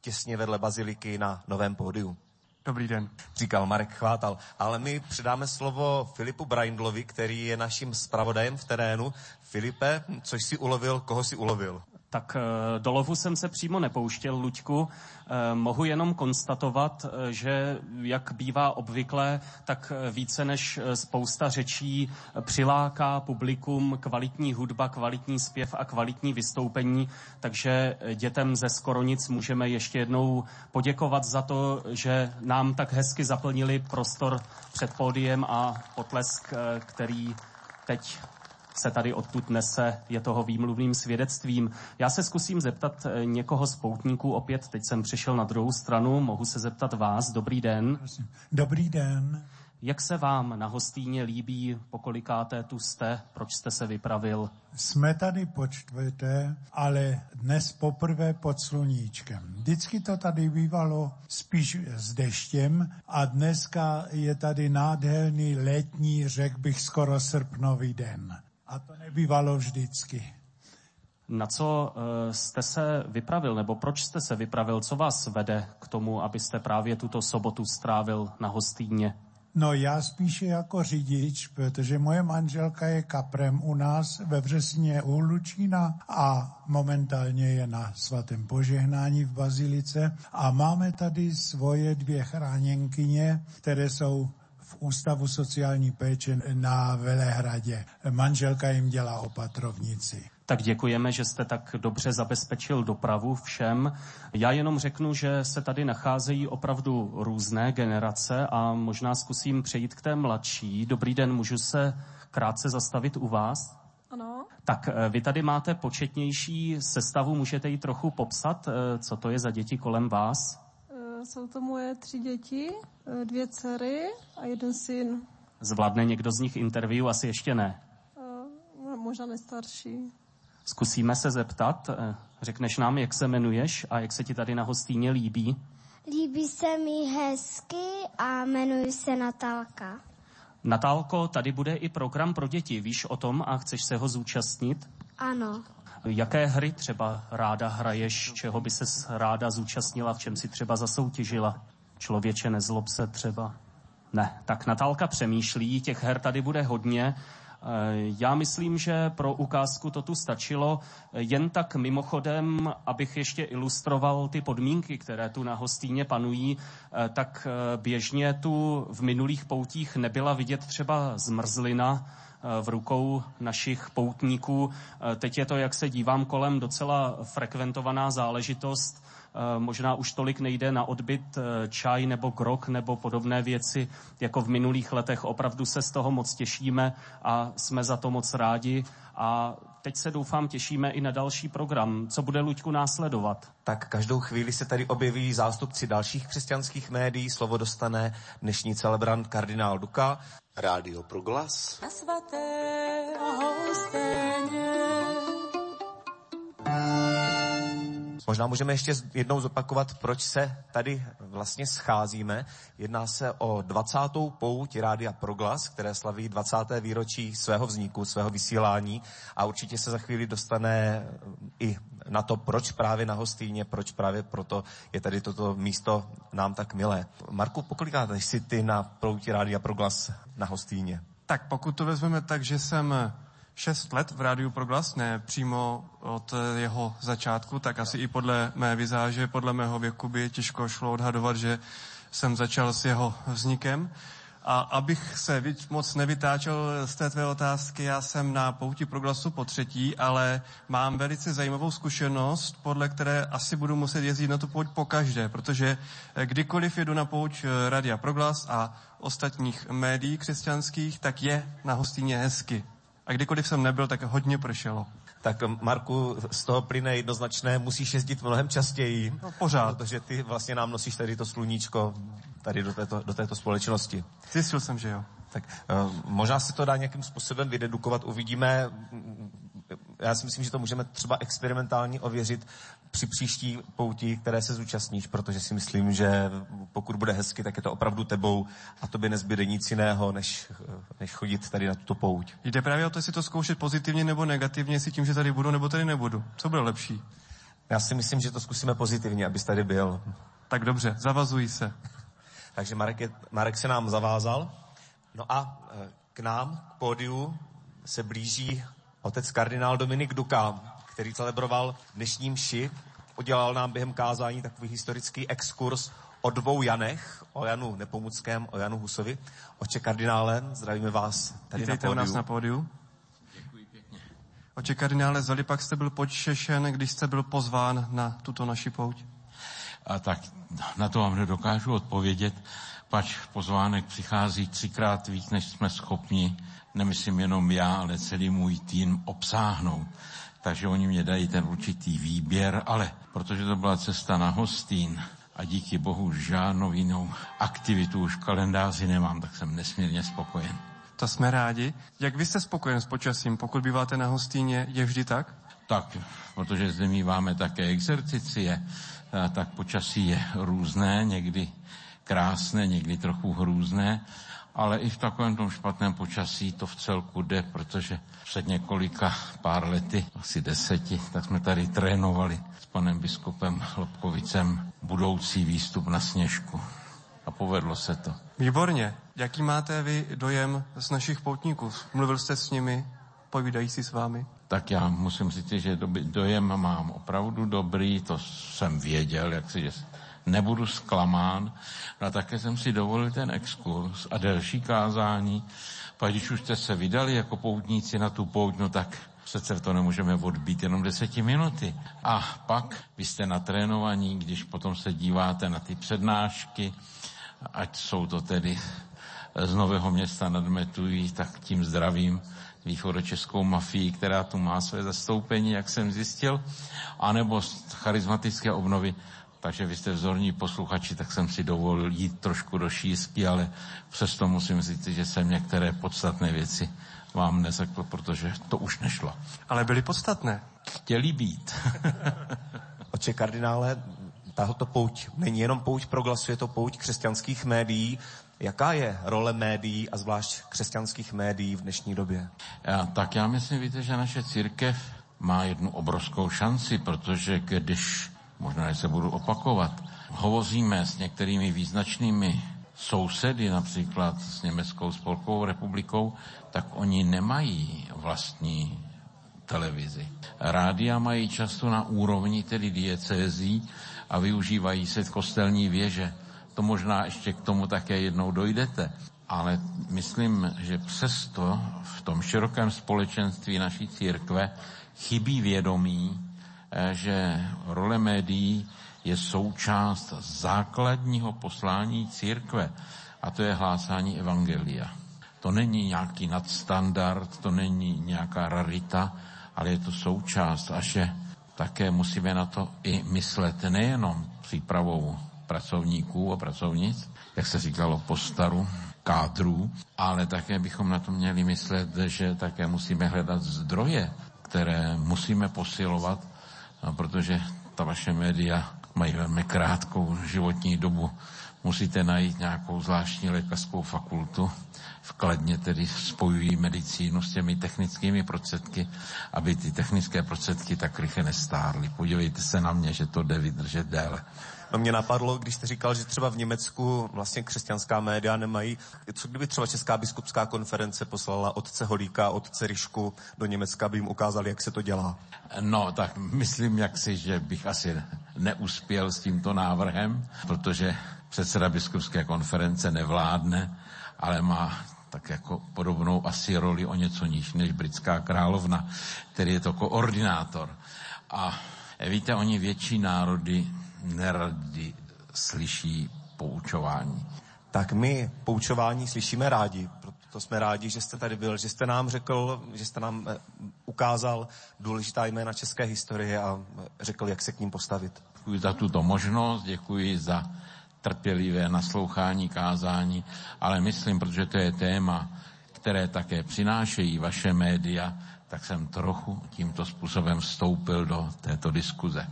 těsně vedle baziliky na Novém pódiu. Dobrý den. Říkal Marek Chvátal, ale my předáme slovo Filipu Breindlovi, který je naším zpravodajem v terénu. Filipe, což si ulovil, koho si ulovil? Tak do lovu jsem se přímo nepouštěl, Luďku. Mohu jenom konstatovat, že jak bývá obvykle, tak více než spousta řečí přiláká publikum kvalitní hudba, kvalitní zpěv a kvalitní vystoupení. Takže dětem ze Skoronic můžeme ještě jednou poděkovat za to, že nám tak hezky zaplnili prostor před pódiem a potlesk, který teď se tady odtud nese, je toho výmluvným svědectvím. Já se zkusím zeptat někoho z poutníků opět, teď jsem přišel na druhou stranu, mohu se zeptat vás. Dobrý den. Dobrý den. Jak se vám na Hostýně líbí, pokolikáté tu jste, proč jste se vypravil? Jsme tady počtvrté, ale dnes poprvé pod sluníčkem. Vždycky to tady bývalo spíš s deštěm a dneska je tady nádherný letní, řekl bych skoro srpnový den. A to nebývalo vždycky. Na co jste se vypravil, nebo proč jste se vypravil? Co vás vede k tomu, abyste právě tuto sobotu strávil na Hostýně? No já spíše jako řidič, protože moje manželka je kaprem u nás ve Vřesně u Hlučína a momentálně je na svatém požehnání v Bazilice. A máme tady svoje dvě chráněnkyně, které jsou v Ústavu sociální péče na Velehradě. Manželka jim dělá opatrovnici. Tak děkujeme, že jste tak dobře zabezpečil dopravu všem. Já jenom řeknu, že se tady nacházejí opravdu různé generace a možná zkusím přejít k té mladší. Dobrý den, můžu se krátce zastavit u vás? Ano. Tak vy tady máte početnější sestavu, můžete ji trochu popsat, co to je za děti kolem vás? Jsou to moje 3 děti, 2 dcery a 1 syn. Zvládne někdo z nich interview? Asi ještě ne. Možná nejstarší. Zkusíme se zeptat, řekneš nám, jak se jmenuješ a jak se ti tady na Hostýně líbí? Líbí se mi hezky a jmenuji se Natálka. Natálko, tady bude i program pro děti, víš o tom a chceš se ho zúčastnit? Ano. Jaké hry třeba ráda hraješ, čeho by ses ráda zúčastnila, v čem si třeba zasoutěžila? Člověče, nezlob se třeba. Ne, tak Natálka přemýšlí, těch her tady bude hodně. Já myslím, že pro ukázku to tu stačilo. Jen tak mimochodem, abych ještě ilustroval ty podmínky, které tu na Hostýně panují, tak běžně tu v minulých poutích nebyla vidět třeba zmrzlina v rukou našich poutníků. Teď je to, jak se dívám kolem, docela frekventovaná záležitost. Možná už tolik nejde na odbyt čaj nebo grog nebo podobné věci, jako v minulých letech. Opravdu se z toho moc těšíme a jsme za to moc rádi. A teď se doufám těšíme i na další program. Co bude, Luďku, následovat? Tak každou chvíli se tady objeví zástupci dalších křesťanských médií. Slovo dostane dnešní celebrant kardinál Duka. Rádio Proglas. Na Svatého Hostýně. Možná můžeme ještě jednou zopakovat, proč se tady vlastně scházíme. Jedná se o 20. pouť Rádia Proglas, které slaví 20. výročí svého vzniku, svého vysílání a určitě se za chvíli dostane i na to, proč právě na Hostýně, proč právě proto je tady toto místo nám tak milé. Marku, pokolikáte si ty na pouti Rádia Proglas na Hostýně? Tak pokud to vezmeme tak, že jsem 6 let v Rádiu Proglas, ne přímo od jeho začátku, tak asi i podle mé vizáže, podle mého věku by těžko šlo odhadovat, že jsem začal s jeho vznikem. A abych se moc nevytáčel z té tvé otázky, já jsem na pouti Proglasu potřetí, ale mám velice zajímavou zkušenost, podle které asi budu muset jezdit na tu pouť pokaždé, protože kdykoliv jedu na pouť Rádia Proglas a ostatních médií křesťanských, tak je na Hostýně hezky. A kdykoliv jsem nebyl, tak hodně pršelo. Tak Marku, z toho plyne jednoznačné, musíš jezdit mnohem častěji. No, pořád. Protože ty vlastně nám nosíš tady to sluníčko tady do této společnosti. Zjistil jsem, že jo. Tak možná se to dá nějakým způsobem vydedukovat, uvidíme. Já si myslím, že to můžeme třeba experimentálně ověřit při příští pouti, které se zúčastníš, protože si myslím, že pokud bude hezky, tak je to opravdu tebou a tobě nezbyde nic jiného, než chodit tady na tuto pouť. Jde právě o to, jestli to zkoušet pozitivně nebo negativně, jestli tím, že tady budu nebo tady nebudu. Co bude lepší? Já si myslím, že to zkusíme pozitivně, abys tady byl. Tak dobře, zavazuji se. Takže Marek se nám zavázal. No a k nám, k pódiu, se blíží otec kardinál Dominik Duka, který celebroval dnešní mši. Udělal nám během kázání takový historický exkurs o 2 Janech, o Janu Nepomuckém, o Janu Husovi. Otče kardinále, zdravíme vás tady. Vítejte na pódiu. Děkuji pěkně. Otče kardinále, zdali pak jste byl počešen, když jste byl pozván na tuto naši pouť? A tak na to vám nedokážu odpovědět, pač pozvánek přichází 3krát víc, než jsme schopni, nemyslím jenom já, ale celý můj tým obsáhnout. Takže oni mě dají ten určitý výběr, ale protože to byla cesta na Hostýn a díky bohu žádnou jinou aktivitu už v kalendáři nemám, tak jsem nesmírně spokojen. To jsme rádi. Jak vy jste spokojen s počasím, pokud býváte na Hostýně, je vždy tak? Tak, protože zde míváme také exercicie, tak počasí je různé, někdy krásné, někdy trochu hrůzné. ale i v takovém tom špatném počasí to v celku jde, protože před několika pár lety, asi 10, tak jsme tady trénovali s panem biskupem Lobkovicem budoucí výstup na Sněžku. A povedlo se to. Výborně. Jaký máte vy dojem z našich poutníků? Mluvil jste s nimi, povídají si s vámi? Tak já musím říct, že dojem mám opravdu dobrý, to jsem věděl, že nebudu zklamán. A také jsem si dovolil ten exkurs a delší kázání. Pak když už jste se vydali jako poutníci na tu pouť, no tak přece to nemůžeme odbít jenom 10 minuty. A pak vy jste natrénovaní, když potom se díváte na ty přednášky, ať jsou to tedy z Nového Města nad Metují, tak tím zdravím východočeskou mafii, která tu má své zastoupení, jak jsem zjistil, anebo z charizmatické obnovy. Takže vy jste vzorní posluchači, tak jsem si dovolil jít trošku do šířky, ale přesto musím říct, že jsem některé podstatné věci vám neřekl, protože to už nešlo. Ale byly podstatné. Chtěli být. Otče kardinále, tahoto pouť není jenom pouť Proglasu, je to pouť křesťanských médií. Jaká je role médií a zvlášť křesťanských médií v dnešní době? Tak já myslím, víte, že naše církev má jednu obrovskou šanci, protože když, možná se budu opakovat, hovoříme s některými význačnými sousedy, například s Německou spolkovou republikou, tak oni nemají vlastní televizi. Rádia mají často na úrovni tedy diecézí a využívají se kostelní věže. To možná ještě k tomu také jednou dojdete. Ale myslím, že přesto v tom širokém společenství naší církve chybí vědomí, že role médií je součást základního poslání církve, a to je hlásání evangelia. To není nějaký nadstandard, to není nějaká rarita, ale je to součást, a že také musíme na to i myslet nejenom přípravou pracovníků a pracovnic, jak se říkalo po staru, kádrů, ale také bychom na to měli myslet, že také musíme hledat zdroje, které musíme posilovat, protože ta vaše média mají velmi krátkou životní dobu. Musíte najít nějakou zvláštní lékařskou fakultu. V Kladně tedy spojují medicínu s těmi technickými prostředky, aby ty technické prostředky tak rychle nestárly. Podívejte se na mě, že to jde vydržet déle. No mě napadlo, když jste říkal, že třeba v Německu vlastně křesťanská média nemají. Co kdyby třeba Česká biskupská konference poslala otce Holíka, otce Ryšku do Německa, aby jim ukázali, jak se to dělá? No, tak myslím jaksi, že bych asi neuspěl s tímto návrhem, protože předseda biskupské konference nevládne, ale má tak jako podobnou asi roli o něco níž než britská královna, který je to koordinátor. A víte, oni větší národy neradi slyší poučování. Tak my poučování slyšíme rádi, proto jsme rádi, že jste tady byl, že jste nám řekl, že jste nám ukázal důležitá jména české historie a řekl, jak se k ním postavit. Děkuji za tuto možnost, děkuji za trpělivé naslouchání, kázání, ale myslím, protože to je téma, které také přinášejí vaše média, tak jsem trochu tímto způsobem vstoupil do této diskuze.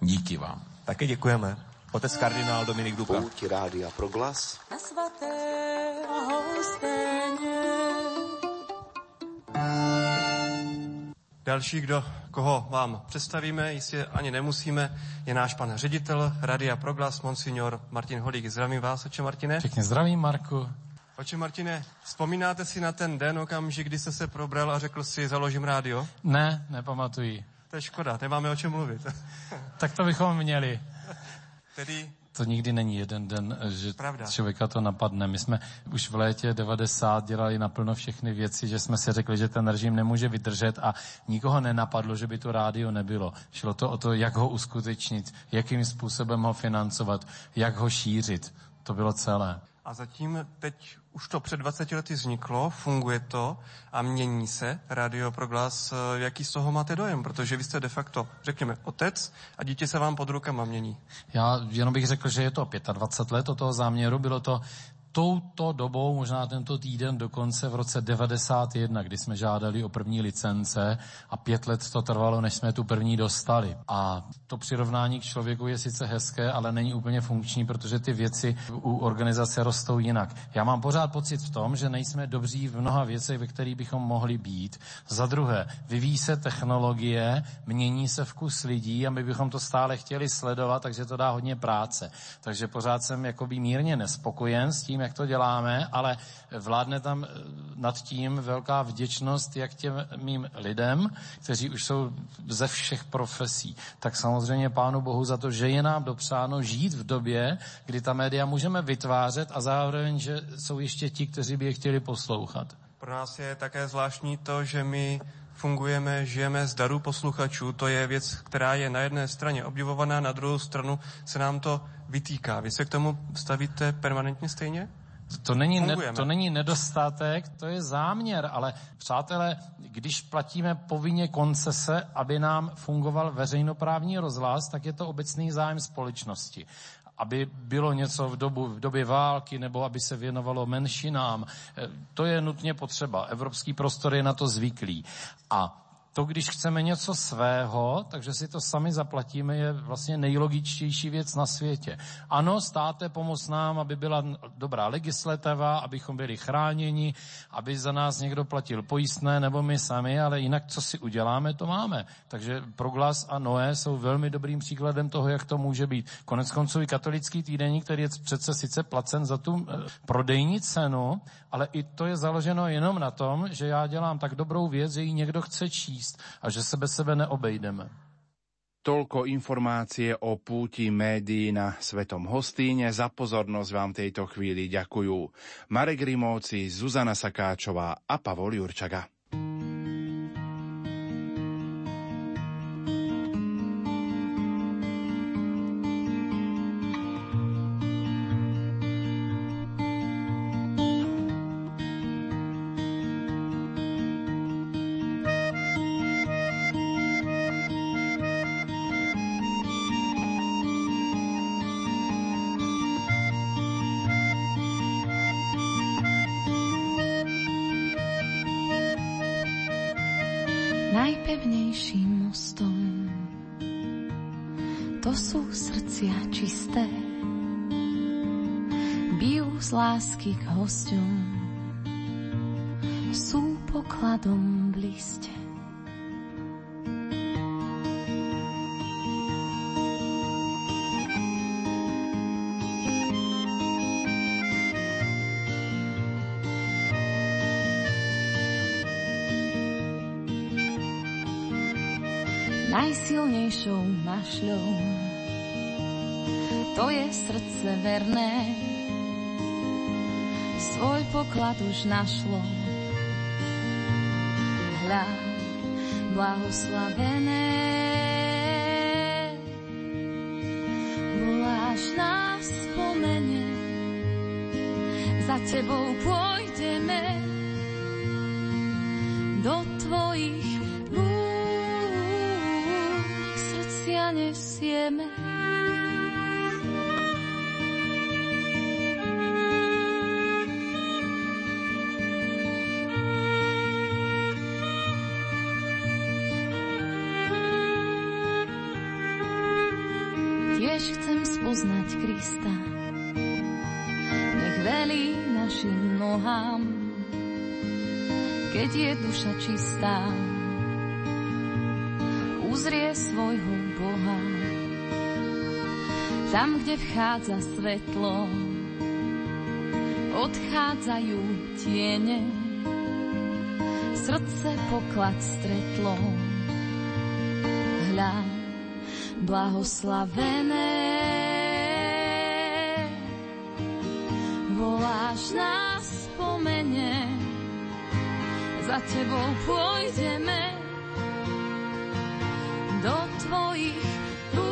Díky vám. Také děkujeme. Otec kardinál Dominik Duka. Pouť Rádia Proglas. Na Svatého Hostýně. Další, koho vám představíme, jistě ani nemusíme, je náš pan ředitel Rádia Proglas, monsignor Martin Holík. Zdravím vás, oče Martine. Pěkně zdravím, Marku. Oče Martine, vzpomínáte si na ten den, okamžik, kdy jste se probral a řekl si, založím rádio? Ne, nepamatuji. To je škoda, nemáme o čem mluvit. Tak to bychom měli. Tedy... To nikdy není jeden den, že pravda. Člověka to napadne. My jsme už v létě 90 dělali naplno všechny věci, že jsme si řekli, že ten režim nemůže vydržet a nikoho nenapadlo, že by to rádio nebylo. Šlo to o to, jak ho uskutečnit, jakým způsobem ho financovat, jak ho šířit. To bylo celé. A zatím teď už to před 20 lety vzniklo, funguje to a mění se Rádio Proglas. Jaký z toho máte dojem? Protože vy jste de facto, řekněme, otec a dítě se vám pod rukama mění. Já jenom bych řekl, že je to 25 let od toho záměru, bylo to touto dobou, možná tento týden, dokonce v roce 1991, kdy jsme žádali o první licence a 5 let to trvalo, než jsme tu první dostali. A to přirovnání k člověku je sice hezké, ale není úplně funkční, protože ty věci u organizace rostou jinak. Já mám pořád pocit v tom, že nejsme dobří v mnoha věcech, ve kterých bychom mohli být. Za druhé, vyvíjí se technologie, mění se vkus lidí a my bychom to stále chtěli sledovat, takže to dá hodně práce. Takže pořád jsem jakoby mírně nespokojen s tím, jak to děláme, ale vládne tam nad tím velká vděčnost jak těm mým lidem, kteří už jsou ze všech profesí. Tak samozřejmě Pánu Bohu za to, že je nám dopřáno žít v době, kdy ta média můžeme vytvářet a zároveň, že jsou ještě ti, kteří by je chtěli poslouchat. Pro nás je také zvláštní to, že my fungujeme, žijeme z darů posluchačů. To je věc, která je na jedné straně obdivovaná, na druhou stranu se nám to vytýká. Vy se k tomu stavíte permanentně stejně? To není nedostatek, to je záměr, ale přátelé, když platíme povinně koncese, aby nám fungoval veřejnoprávní rozhlas, tak je to obecný zájem společnosti. Aby bylo něco v době války, nebo aby se věnovalo menšinám. To je nutně potřeba. Evropský prostor je na to zvyklý. A to, když chceme něco svého, takže si to sami zaplatíme, je vlastně nejlogičtější věc na světě. Ano, státe, pomoc nám, aby byla dobrá legislativa, abychom byli chráněni, aby za nás někdo platil pojistné, nebo my sami, ale jinak, co si uděláme, to máme. Takže Proglas a Noe jsou velmi dobrým příkladem toho, jak to může být. Koneckonců i katolický týdeník, který je přece sice placen za tu prodejní cenu, ale i to je založeno jenom na tom, že já dělám tak dobrou věc, že ji někdo chce číst a že se bez sebe neobejdeme. Toľko informácie o púti médií na Svätom Hostíne. Za pozornosť vám tejto chvíli ďakujú Marek Rimovci, Zuzana Sakáčová a Pavol Jurčaga. Najpevnejším mostom to sú srdcia čisté, bijú z lásky k hosťom, sú pokladom bliste. Najsilnejšou mašľou to je srdce verné, svoj poklad už našlo. Hľa, blahoslavené, voláš nás, spomene, za tebou pôjdeme do tvojich nevsieme. Tiež chcem spoznať Krista, nech velí našim nohám, keď je duša čistá, uzrie svojho Boha. Tam, kde vchádza svetlo, odchádzajú tiene, srdce poklad stretlo. Hľa, blahoslavené, voláš nás po mene, za tebou pôjdeme do tvojich rúk,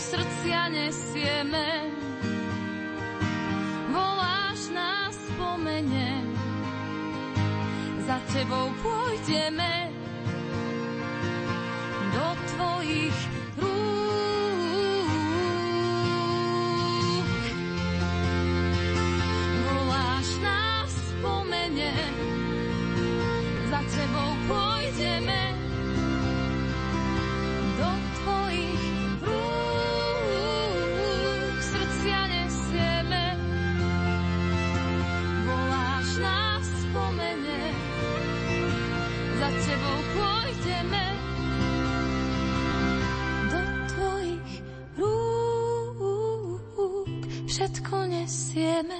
srdcia nesieme. Voláš nás po mene, za tebou pôjdeme do tvojich rúk. všetko nesieme.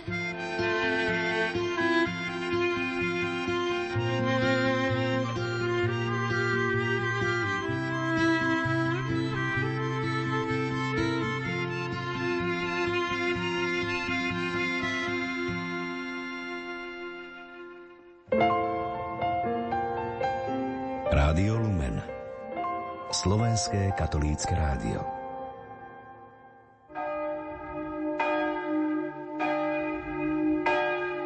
Rádio Lumen, slovenské katolícke rádio.